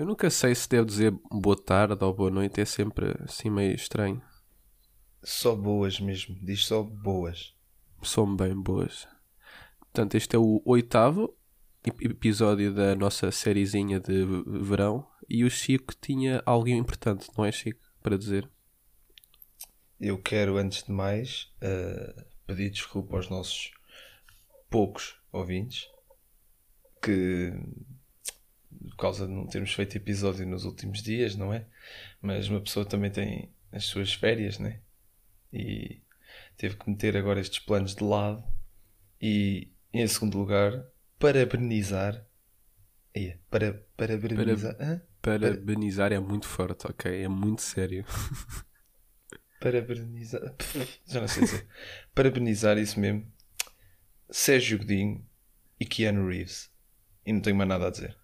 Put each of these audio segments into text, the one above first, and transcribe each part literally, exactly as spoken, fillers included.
Eu nunca sei se devo dizer boa tarde ou boa noite, é sempre assim meio estranho. Só boas mesmo, diz só boas. São bem boas. Portanto, este é o oitavo episódio da nossa sériezinha de verão e o Chico tinha algo importante, não é, Chico, para dizer? Eu quero, antes de mais, uh, pedir desculpa aos nossos poucos ouvintes que... por causa de não termos feito episódio nos últimos dias, não é? Mas uma pessoa também tem as suas férias, não é? E teve que meter agora estes planos de lado. E, em segundo lugar, parabenizar... Ia, para, parabenizar... Para, parabenizar é muito forte, ok? É muito sério. Parabenizar... Já não sei dizer. Parabenizar, isso mesmo. Sérgio Godinho e Keanu Reeves. E não tenho mais nada a dizer.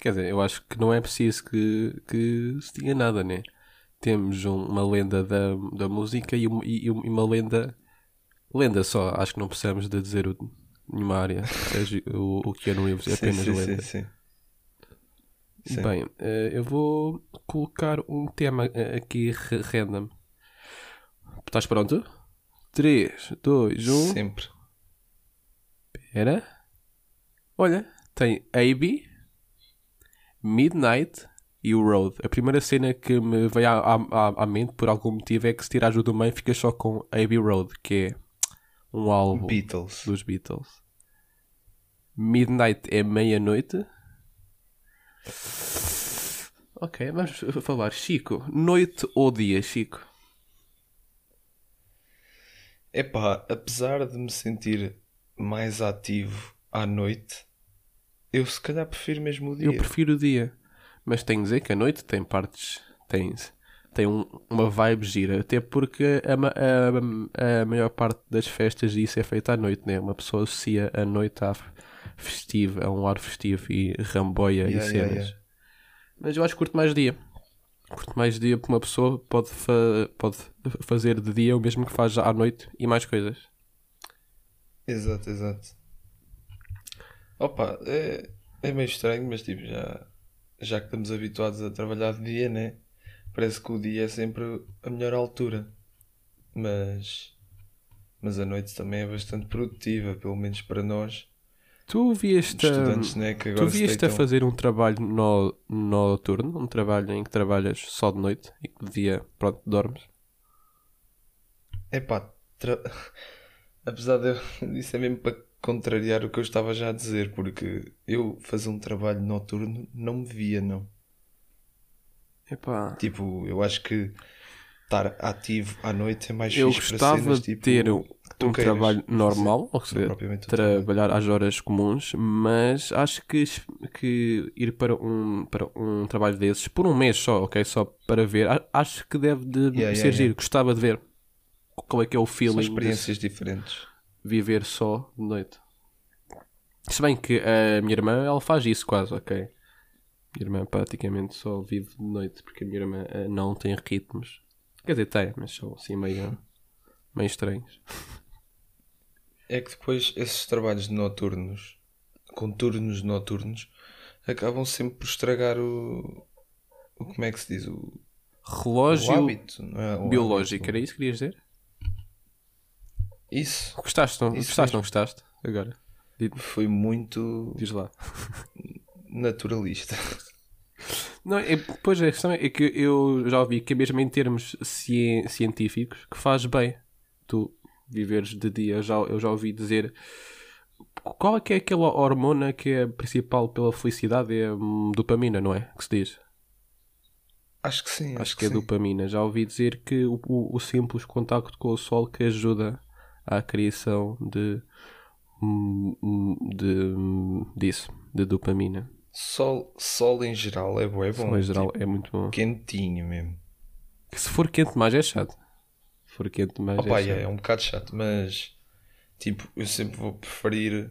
Quer dizer, eu acho que não é preciso que, que se diga nada, né? Temos um, uma lenda da, da música e, um, e uma lenda... Lenda só, acho que não precisamos de dizer o, nenhuma área. O, o Keanu Reeves é apenas sim, sim, lenda. Sim, sim, sim. Bem, eu vou colocar um tema aqui random. Estás pronto? três, dois, um... Sempre. Espera. Olha, tem Abbey... Midnight e o Road. A primeira cena que me veio à, à, à mente por algum motivo é que se tirar do meio fica só com Abbey Road, que é um álbum Beatles. Dos Beatles. Midnight é meia-noite. Ok, vamos falar. Chico, noite ou dia, Chico? Epá, apesar de me sentir mais ativo à noite... Eu se calhar prefiro mesmo o dia. Eu prefiro o dia. Mas tenho de dizer que a noite tem partes... Tem, tem um, uma vibe gira. Até porque a, a, a maior parte das festas disso é feita à noite, né? Uma pessoa associa a noite à festiva, a um ar festivo e ramboia yeah, e cenas. Yeah, yeah. Mas eu acho que curto mais dia. Curto mais dia porque uma pessoa pode, fa- pode fazer de dia o mesmo que faz à noite e mais coisas. Exato, exato. Opa, é, é meio estranho, mas tipo, já, já que estamos habituados a trabalhar de dia, né? Parece que o dia é sempre a melhor altura. Mas, mas a noite também é bastante produtiva, pelo menos para nós. Tu vieste, estudantes, né, que agora tu vieste a fazer um trabalho no, no noturno, um trabalho em que trabalhas só de noite e que de dia, pronto, dormes? Epá, tra... apesar de eu... isso é mesmo para... contrariar o que eu estava já a dizer, porque eu fazer um trabalho noturno não me via, não. Epá. Tipo, eu acho que estar ativo à noite é mais eu fixe para cenas, de tipo... Eu gostava de ter um, um trabalho normal, ou seja, trabalhar às horas comuns, mas acho que, que ir para um, para um trabalho desses, por um mês só, ok? Só para ver, acho que deve de yeah, yeah, ser giro. Yeah. Gostava de ver qual é que é o feeling. São experiências desse... diferentes. Viver só de noite. Se bem que a minha irmã, ela faz isso quase, ok? Minha irmã praticamente só vive de noite, porque a minha irmã não tem ritmos. Quer dizer, tem, mas são assim meio, meio estranhos. É que depois esses trabalhos noturnos, com turnos noturnos, acabam sempre por estragar o... o como é que se diz? O relógio o hábito, não é? O biológico, hábito. Era isso que querias dizer? Isso. Gostaste, não isso gostaste? Mesmo. Não gostaste? Agora. Diz-me. Foi muito... Diz lá. Naturalista. Não, é, pois é, a questão é que eu já ouvi que mesmo em termos ci- científicos, que faz bem tu viveres de dia. Eu já, eu já ouvi dizer... Qual é que é aquela hormona que é principal pela felicidade? É dopamina, não é? Que se diz? Acho que sim. Acho, acho que, que é sim. Dopamina. Já ouvi dizer que o, o, o simples contacto com o sol que ajuda... à criação de, de, disso, de dopamina. Sol, sol em geral é bom. É bom. Sol em geral tipo, é muito bom. Quentinho mesmo. Que se for quente mais é chato. Se for quente mais oh, é pai, chato. É, é um bocado chato, mas tipo, eu sempre vou preferir...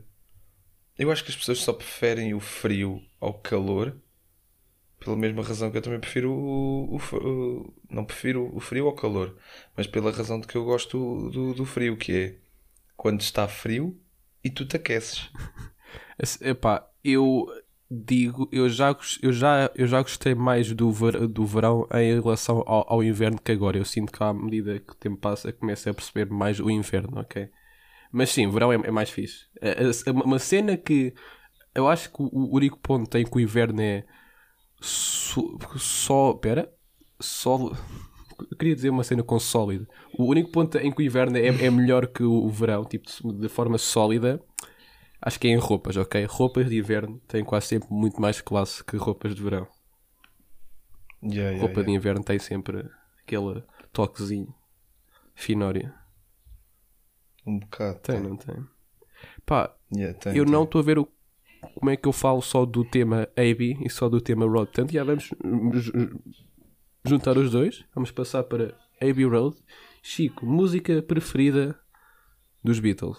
Eu acho que as pessoas só preferem o frio ao calor, pela mesma razão que eu também prefiro o, o, o não prefiro o frio ao calor, mas pela razão de que eu gosto do, do frio, que é quando está frio e tu te aqueces. Epá, eu digo, eu já, eu já, eu já gostei mais do, ver, do verão em relação ao, ao inverno que agora. Eu sinto que à medida que o tempo passa começo a perceber mais o inverno, ok? Mas sim, o verão é, é mais fixe. É, é uma cena que eu acho que o único ponto tem que o inverno é so, só... Pera? Só... Eu queria dizer uma cena com sólido. O único ponto em que o inverno é, é melhor que o verão, tipo, de forma sólida, acho que é em roupas, ok? Roupas de inverno têm quase sempre muito mais classe que roupas de verão. Yeah, yeah, Roupa yeah. de inverno tem sempre aquele toquezinho finório. Um bocado. Tem, tem. não tem? Pá, yeah, tem, eu tem. não estou a ver o... como é que eu falo só do tema A B e só do tema Road. Portanto, já vamos... juntar os dois, vamos passar para Abbey Road. Chico, música preferida dos Beatles?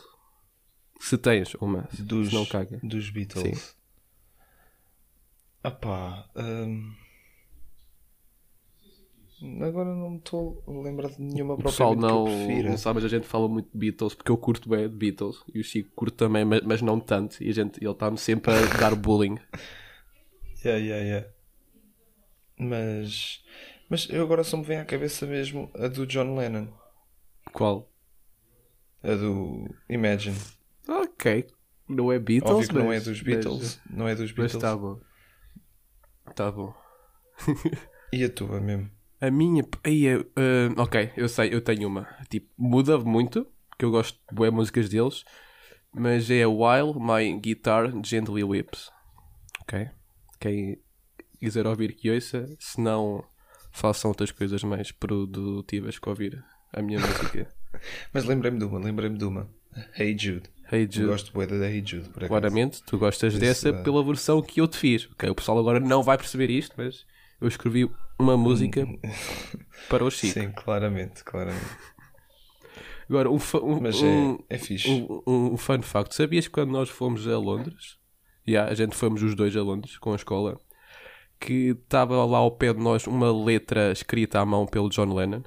Se tens uma, se dos, não caga. Dos Beatles. Sim. Ah pá, hum... agora não me estou a lembrar de nenhuma própria que eu prefiro. Não sabe, mas a gente fala muito de Beatles, porque eu curto bem de Beatles e o Chico curte também, mas, mas não tanto. E a gente, ele está-me sempre a dar bullying. Yeah, yeah, yeah. Mas... Mas eu agora só me vem à cabeça mesmo a do John Lennon. Qual? A do Imagine. Ok. Não é Beatles, Óbvio que mas... não é dos Beatles. Mas... Não é dos Beatles. Mas tá bom. Tá bom. E a tua mesmo? A minha... Uh, ok, eu sei, eu tenho uma. Tipo, muda muito, que eu gosto de boas músicas deles, mas é While My Guitar Gently Weeps. Ok? Quem quiser ouvir que ouça, se não... Façam outras coisas mais produtivas que ouvir a minha música. Mas lembrei-me de uma, lembrei-me de uma. Hey Jude. Hey Jude. Eu gosto bué da Hey Jude. Por Claramente, tu gostas Isso dessa dá. pela versão que eu te fiz. Okay, o pessoal agora não vai perceber isto, mas eu escrevi uma música para o Chico. Sim, claramente, claramente. Agora, um, um, mas é, um, é fixe. Um, um, um fun fact. Sabias que quando nós fomos a Londres, yeah, a gente fomos os dois a Londres com a escola, que estava lá ao pé de nós uma letra escrita à mão pelo John Lennon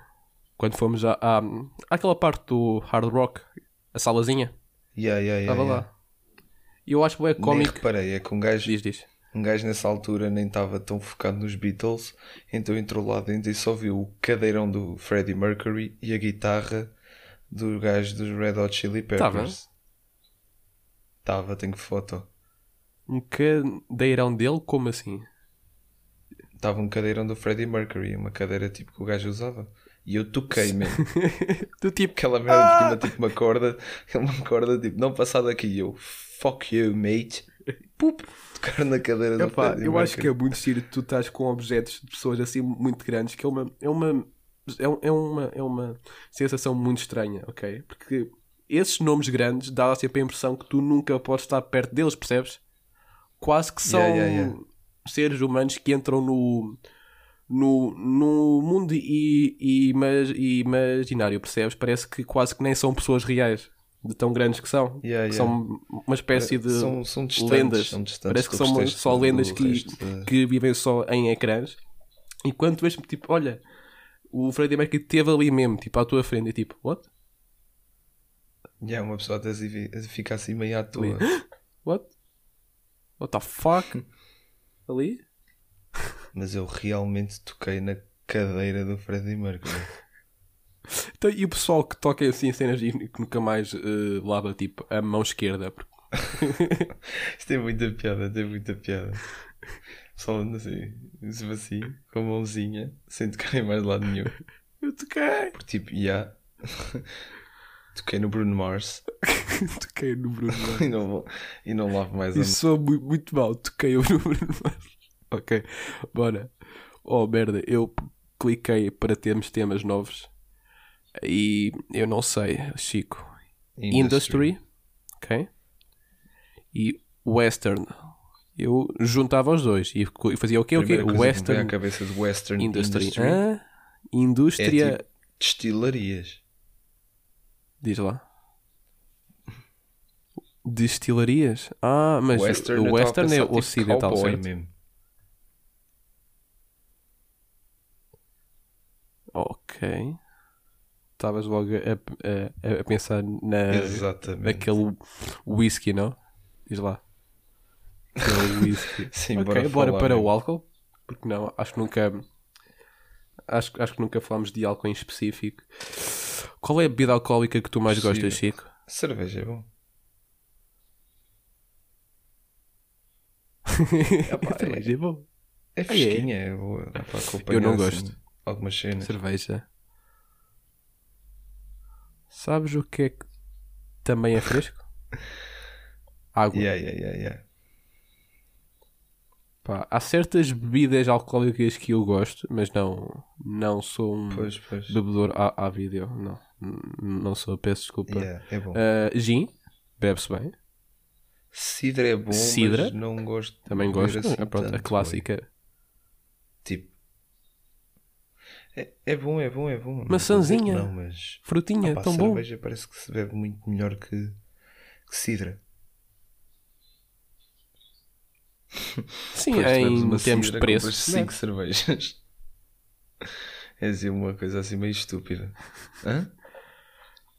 quando fomos à, à, àquela parte do Hard Rock, a salazinha. Yeah, yeah, yeah, estava yeah. lá. E eu acho que é cómico. Nem reparei, é que um gajo, diz, diz. um gajo nessa altura nem estava tão focado nos Beatles, então entrou lá dentro e só viu o cadeirão do Freddie Mercury e a guitarra do gajo dos Red Hot Chili Peppers. Estava, tenho foto. Um cadeirão dele? Como assim? Estava um cadeirão do Freddie Mercury, uma cadeira tipo que o gajo usava. E eu toquei mesmo. Do tipo... Aquela merda ah! de cima, tipo uma corda, uma corda tipo, não passar daqui. E eu, fuck you, mate. Pup, tocaram na cadeira Epá, do Freddie eu Mercury. Eu acho que é muito giro que tu estás com objetos de pessoas assim muito grandes, que é uma, é uma, é uma, é uma sensação muito estranha, ok? Porque esses nomes grandes dá sempre a impressão que tu nunca podes estar perto deles, percebes? Quase que são... Yeah, yeah, yeah. seres humanos que entram no, no, no mundo e, e, imag, e imaginário, percebes? Parece que quase que nem são pessoas reais, de tão grandes que são. Yeah, yeah. Que são uma espécie de são, são distantes, lendas. São Parece que são só lendas que, da... que vivem só em ecrãs. Enquanto vês, tipo, olha, o Freddie Mercury esteve ali mesmo, tipo, à tua frente, e tipo, what? É, yeah, uma pessoa até fica assim meio à toa. What? What the fuck? Ali? Mas eu realmente toquei na cadeira do Freddie Mercury. Então, e o pessoal que toca assim cenas e que nunca mais uh, lava tipo a mão esquerda? Isto tem muita piada, tem muita piada. O pessoal anda assim, assim, com a mãozinha, sem tocar em mais lado nenhum. Eu toquei! Porque tipo, já. Yeah. Toquei no Bruno Mars. Toquei no Bruno Mars. e, não vou, e não lavo mais a mão. Isso soa muito, muito mal. Toquei no Bruno Mars. Ok, bora. Oh, merda. Eu cliquei para termos temas novos. E eu não sei, Chico. Industry. Industry. Ok. E Western. Eu juntava os dois. E fazia o quê? O quê? Western. A cabeça de Western Industry. Industry. Ah, indústria. É tipo destilarias. Diz lá. Destilarias? Ah, mas Western, o Western é o ocidental, certo? Mesmo. Ok. Estavas logo a, a, a pensar na, naquele whisky, não? Diz lá. que é o whisky. Sim, okay, bora, bora falar, para né? o álcool, porque não, acho que nunca acho, acho que nunca falámos de álcool em específico. Qual é a bebida alcoólica que tu mais Sim. gostas, Chico? Cerveja é bom. Epá, cerveja é, é bom. É fresquinha, é boa. Epá, eu não gosto. Assim, algumas cenas. Cerveja. Sabes o que é que também é fresco? Água. Yeah, yeah, yeah, yeah. Pá, há certas bebidas alcoólicas que eu gosto, mas não, não sou um pois, pois. bebedor à, à vídeo. Não, não sou, peço desculpa. Yeah, é bom. Uh, gin, bebe-se bem. Cidra é bom, Cidra, mas não gosto. Também gosto, assim é, pronto, a clássica. Foi. Tipo, é, é bom, é bom, é bom. Maçãzinha, não, mas... frutinha, ah, pá, tão bom. A cerveja parece que se bebe muito melhor que, que cidra. Sim, é em termos de preço. cinco cervejas. É dizer uma coisa assim meio estúpida. Hã?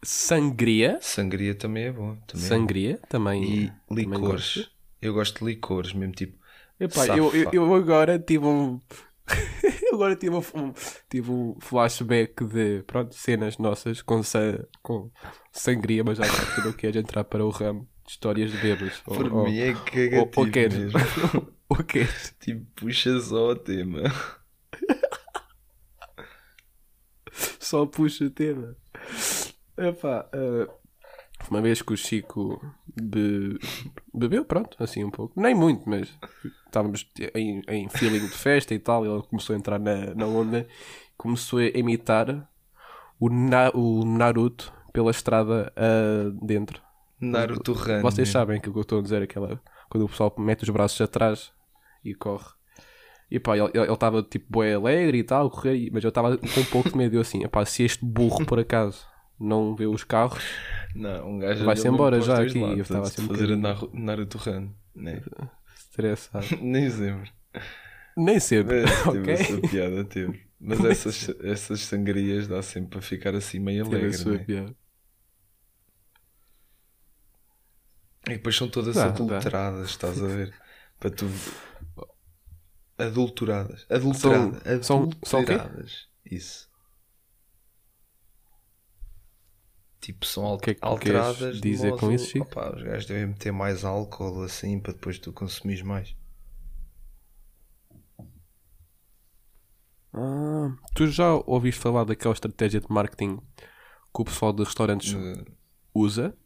Sangria. Sangria também é bom. Também Sangria é bom. também. E também licores. Gosto. Eu gosto de licores, mesmo tipo. Epá, eu, eu, eu agora tive um. agora tive um, tive um flashback de pronto, cenas nossas com, sa... com sangria, mas já que não queres entrar para o ramo. Histórias de bêbados. Por ou, mim é cagativo ou, ou queres. ou queres. Tipo, puxa só o tema. Só puxa o tema. Epá, uh, uma vez que o Chico be... bebeu, pronto, assim um pouco. Nem muito, mas estávamos em, em feeling de festa e tal. Ele começou a entrar na, na onda. Começou a imitar o, na... o Naruto pela estrada uh, dentro. Naruto Run. Vocês sabem que o que eu estou a dizer é aquela... Quando o pessoal mete os braços atrás e corre. E pá, ele estava tipo bué alegre e tal, correr, mas eu estava com um pouco de medo. Eu assim, pá, se este burro por acaso não vê os carros, não, um gajo vai-se embora já aqui. Lados, eu estava assim fazer um bocadinho... Naruto Run, né? Estressado. Nem sempre. Nem sempre. Mas, okay. Teve a sua piada, teve. Mas essas, essas sangrias dá sempre para ficar assim meio alegre. Teve a sua né? piada. E depois são todas não, adulteradas, não. estás a ver? Para tu... Adulteradas. Adulteradas. São, adulteradas. São Isso. Tipo, são al... que é que alteradas. Dizer com isso, Chico? Opa, os gajos devem meter mais álcool assim para depois tu consumires mais. Ah, tu já ouviste falar daquela estratégia de marketing que o pessoal de restaurantes uh... usa?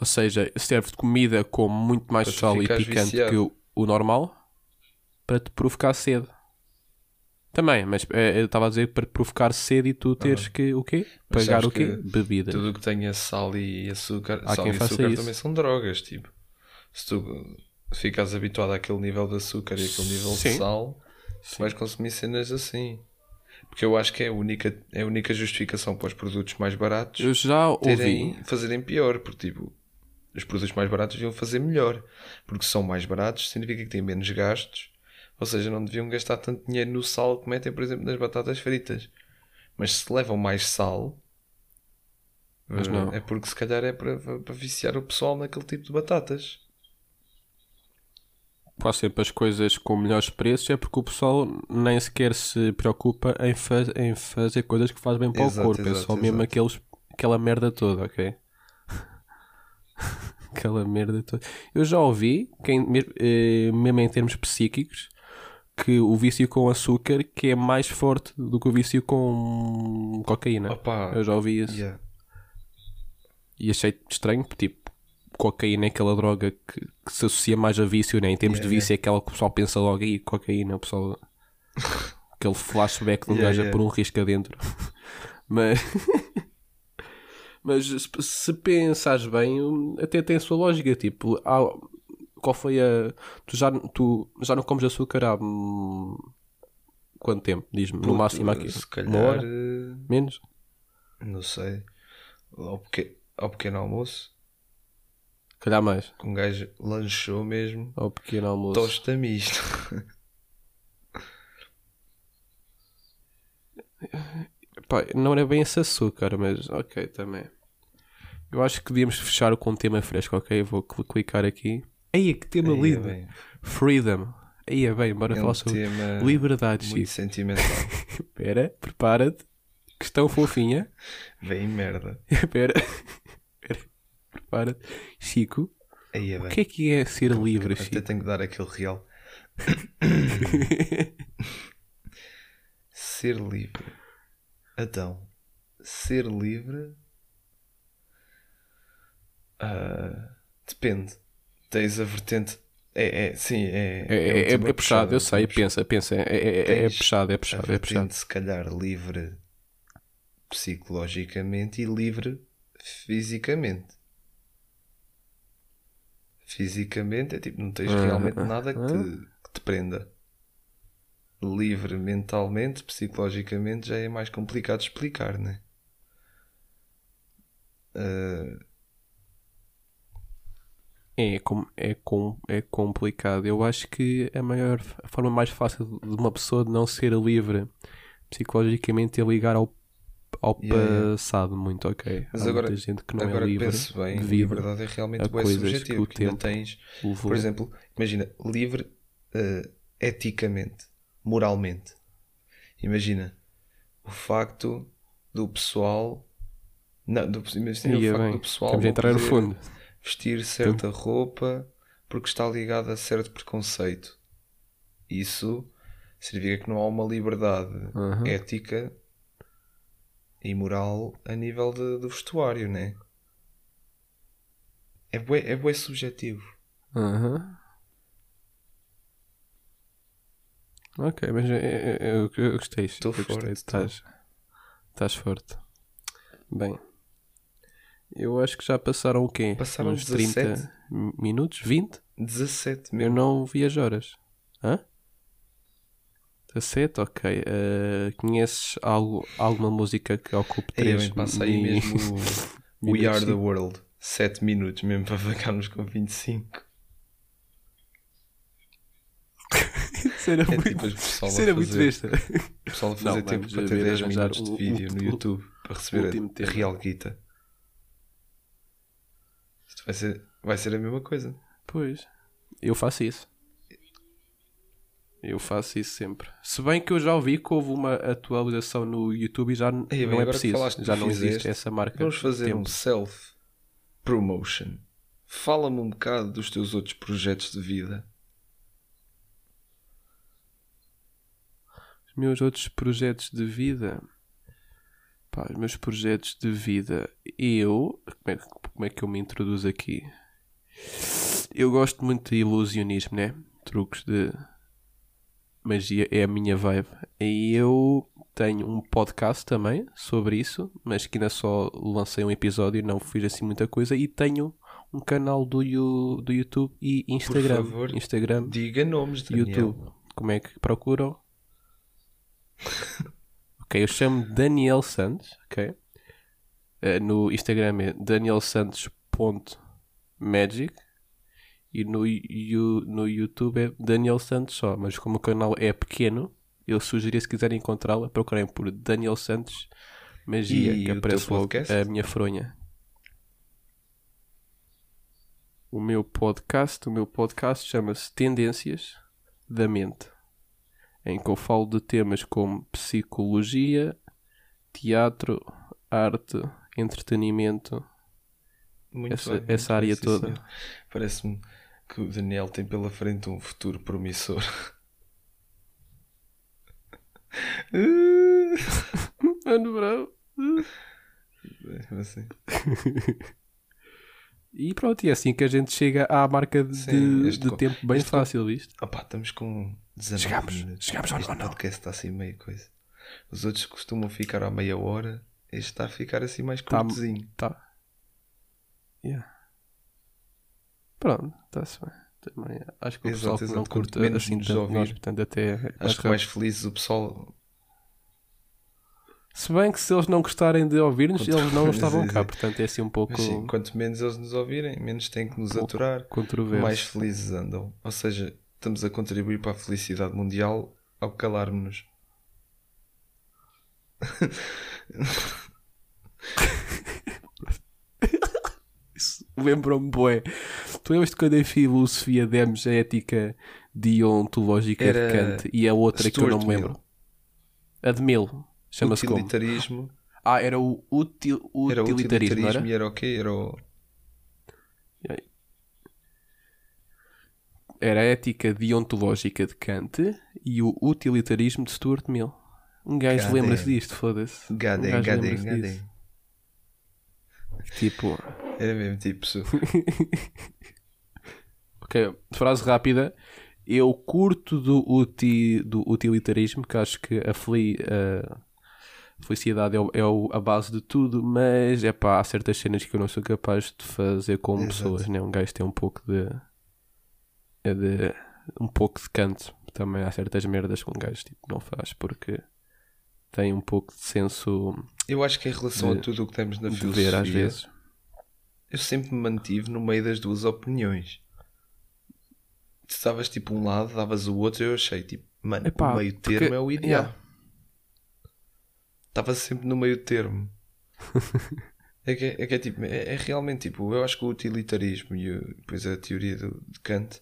Ou seja, serve de comida com muito mais sal e picante viciado. que o, o normal para te provocar sede. Também, mas é, eu estava a dizer para te provocar sede e tu teres ah, que o quê? Pagar o quê? Bebida. Tudo o que tenha sal e açúcar, Há sal quem e faça açúcar isso. também são drogas. Tipo, se tu ficas habituado àquele nível de açúcar e àquele nível Sim. de sal, Sim. vais consumir cenas assim. Porque eu acho que é a única, é a única justificação para os produtos mais baratos eu já terem, ouvi. fazerem pior, porque tipo. Os produtos mais baratos deviam fazer melhor, porque são mais baratos, significa que têm menos gastos, ou seja, não deviam gastar tanto dinheiro no sal que metem, por exemplo, nas batatas fritas. Mas se levam mais sal, mas não. é porque se calhar é para, para viciar o pessoal naquele tipo de batatas. Para sempre as coisas com melhores preços é porque o pessoal nem sequer se preocupa em, faz, em fazer coisas que fazem bem para exato, o corpo, exato, é só exato. mesmo aqueles, aquela merda toda, ok? Aquela merda toda. Eu já ouvi, que em, mesmo em termos psíquicos, que o vício com açúcar que é mais forte do que o vício com cocaína. Opa, eu já ouvi isso. Yeah. E achei estranho, tipo, cocaína é aquela droga que, que se associa mais a vício, né? Em termos yeah, de vício yeah. é aquela que o pessoal pensa logo, e cocaína, o pessoal... Aquele flashback de um yeah, gajo yeah. por um risco adentro. Mas... Mas se pensares bem, até tem a sua lógica. Tipo, ah, qual foi a. Tu já, tu já não comes açúcar há. Quanto tempo? Diz-me. No máximo aqui. Se calhar. Menos? Não sei. Ao, pequ... ao pequeno almoço. Calhar mais. Com um gajo lanchou mesmo. Ao pequeno almoço. Tosta misto. Pá, não era bem esse açúcar, mas ok, também. Eu acho que devíamos fechar com um tema fresco, ok? Eu vou clicar aqui. Aí, que tema Aí lindo. É Freedom. Aí é bem, bora é um falar sobre liberdade. Muito Chico. Sentimental. Espera, prepara-te. Questão fofinha. Vem merda. Espera. Prepara-te. Chico, Aí é bem. O que é que é ser livre, Chico? Até tenho que dar aquele real. Ser livre. Então, ser livre... Uh, depende. Tens a vertente... É, é, sim, é... É, é, é, é puxado, puxado, eu sei, pensa, pensa. É, é, é puxado, é puxado, é puxado. Se calhar livre psicologicamente e livre fisicamente. Fisicamente é tipo, não tens ah, realmente ah, nada que, ah. te, que te prenda. Livre mentalmente, psicologicamente já é mais complicado de explicar, né? Uh... É, com, é, com, é complicado. Eu acho que a maior a forma mais fácil de uma pessoa de não ser livre psicologicamente é ligar ao, ao yeah. passado muito, ok? Mas Há agora, muita gente que não agora é livre. Penso bem, liberdade é realmente boa subjetivo. Que ainda tens, por exemplo, imagina, livre uh, eticamente, moralmente. Imagina o facto do pessoal. Não, do, imagina yeah, o facto bem, do pessoal. Estamos a entrar no fundo. Vestir certa roupa porque está ligada a certo preconceito. Isso significa que não há uma liberdade uhum. ética e moral a nível de, do vestuário, né? É bué, é bué subjetivo. Uhum. Ok, mas eu, eu, eu gostei. Estou forte. Estás tô... forte. Bem. Eu acho que já passaram o quê? Passaram uns trinta minutos? vinte? dezassete mesmo. Eu não vi as horas. Hã? dezassete? Ok. Uh, conheces algo, alguma música que ocupe três? Eu passei aí mesmo o We Are The World. sete minutos mesmo para ficarmos com vinte e cinco. Isso era é muito, tipo, isso era muito besta. O pessoal a fazer não, tempo para ter dez minutos de vídeo o, no o, YouTube para receber a real guita. Vai ser, vai ser a mesma coisa. Pois. Eu faço isso. Eu faço isso sempre. Se bem que eu já ouvi que houve uma atualização no YouTube e já e bem, não é preciso. Já não fizeste, existe essa marca. Vamos fazer tempo. Um self-promotion. Fala-me um bocado dos teus outros projetos de vida. Os meus outros projetos de vida... Pá, os meus projetos de vida. Eu... Como é, como é que eu me introduzo aqui? Eu gosto muito de ilusionismo, né? Truques de magia é a minha vibe. E eu tenho um podcast também sobre isso, mas que ainda só lancei um episódio e não fiz assim muita coisa. E tenho um canal do, do YouTube e Instagram. Por favor, Instagram, diga nomes, Daniel. YouTube. Como é que procuram? Ok, eu chamo Daniel Santos, ok? Uh, no Instagram é danielsantos.magic e no, you, no YouTube é Daniel Santos só, mas como o canal é pequeno, eu sugeri, se quiserem encontrá-la, procurem por Daniel Santos Magia, e que aparece logo a minha fronha. O meu podcast, o meu podcast chama-se Tendências da Mente, em que eu falo de temas como psicologia, teatro, arte, entretenimento, muito essa, bem, essa área sim, toda. Senhor. Parece-me que o Daniel tem pela frente um futuro promissor. Mano bravo. Assim. E pronto, e é assim que a gente chega à marca de, sim, de tempo com... bem este fácil, com... visto? Opa, estamos com... Chegámos, chegámos ao nono. O podcast está assim meio coisa. Os outros costumam ficar à meia hora. Este está a ficar assim mais curtozinho. Tá. tá. Yeah. Pronto, está-se bem. Também acho que o exato, pessoal exato, não curta assim tanto ouvir. Nós, portanto, até acho que rápido. Mais felizes o pessoal. Se bem que se eles não gostarem de ouvir-nos, quanto eles não estavam cá. Portanto, é assim um pouco... Sim, quanto menos eles nos ouvirem, menos têm que nos um aturar. Mais felizes andam. Ou seja... Estamos a contribuir para a felicidade mundial ao calarmos-nos. Lembram-me, boé, Tu lembras-te quando em filosofia demos a ética deontológica Era de Kant e a outra Stuart que eu não me lembro? Mill. A de Mill. Chama-se utilitarismo. Como? Ah, era o util, utilitarismo, era o utilitarismo, era? E era o quê? Era o... Era a ética deontológica de Kant e o utilitarismo de Stuart Mill. Um gajo lembra-se disto, foda-se. Gadem, um gadem, gadem. Tipo... Era mesmo tipo... Ok, frase rápida. Eu curto do, uti, do utilitarismo, que acho que a, fel, a felicidade é, o, é o, a base de tudo, mas é pá, há certas cenas que eu não sou capaz de fazer como Exato. pessoas, né? Um gajo tem um pouco de, de... um pouco de canto. Também há certas merdas que um gajo tipo, não faz, porque tem um pouco de senso... Eu acho que em relação de, a tudo o que temos na filosofia, ver, às vezes. Eu sempre me mantive no meio das duas opiniões. Tu estavas tipo um lado, davas o outro, eu achei tipo, mano, Epá, o meio termo porque... é o ideal. Estava yeah. sempre no meio termo. é, que, é que é tipo, é, é realmente tipo, eu acho que o utilitarismo e o, depois a teoria do, de Kant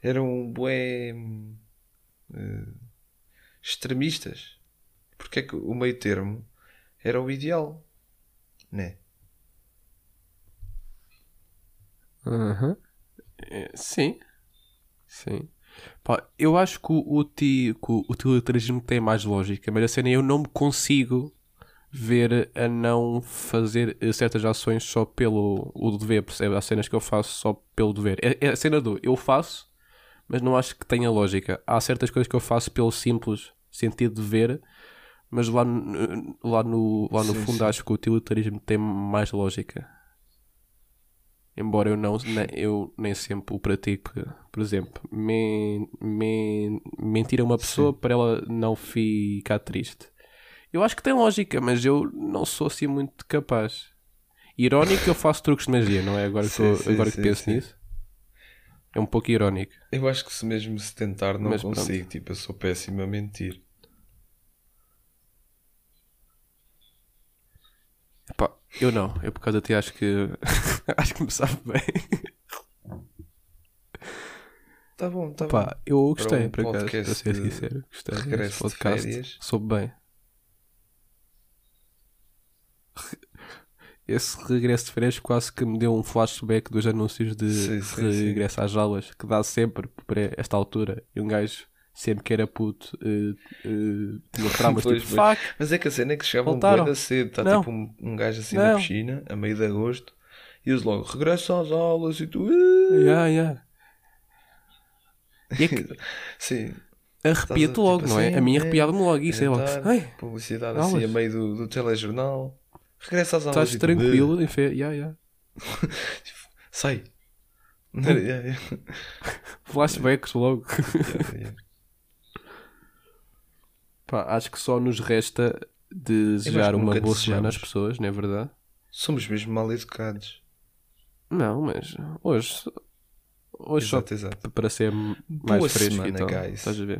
eram bué uh, extremistas. Porque é que o meio termo era o ideal, né? Uhum. Sim. Sim. Pá, eu acho que o, uti, que o utilitarismo tem mais lógica, mas a cena eu não me consigo ver a não fazer certas ações só pelo o dever, percebe? Há cenas que eu faço só pelo dever. É, é a cena do eu faço, mas não acho que tenha lógica. Há certas coisas que eu faço pelo simples sentido de ver, mas lá, lá no, lá no sim, fundo sim. acho que o utilitarismo tem mais lógica. Embora eu, não, nem, eu nem sempre o pratico. Por exemplo, men, men, mentir a uma pessoa Sim. para ela não ficar triste. Eu acho que tem lógica, mas eu não sou assim muito capaz. Irónico que eu faço truques de magia, não é? Agora, sim, que, eu, sim, agora sim, que penso sim. nisso. É um pouco irónico. Eu acho que se mesmo se tentar não mas consigo. Pronto. Tipo, eu sou péssimo a mentir. Epá, eu não, eu por causa de ti acho que acho que me sabe bem. Tá bom, tá Pá, bom. Eu gostei, para um por acaso, para ser de... sincero. Gostei desse podcast, soube bem. Esse regresso de férias quase que me deu um flashback dos anúncios de sim, sim, regresso sim. às aulas, que dá sempre para esta altura. E um gajo sempre que era puto, uh, uh, tinha traumas tipo fuck. Mas é que a cena é que chegavam bué cedo, está tipo um, um gajo assim não. na piscina, a meio de agosto, e eles logo regressam às aulas e tu. Yeah, yeah. E é que... Sim. Arrepia-te logo, tipo, não é? Assim, a mim arrepiava-me logo isso. É, é logo. Ai, publicidade aulas. Assim, a meio do, do telejornal. Regressa às aulas. Estás tranquilo, enfim. Yeah, yeah. Tipo, sai. Yeah, yeah. Flashbacks logo. Yeah, yeah. Pá, acho que só nos resta desejar uma boa semana às pessoas, não é verdade? Somos mesmo mal educados. Não, mas hoje, hoje exato, só exato. para ser mais boa fresco semana, e tal, guys. Estás a ver?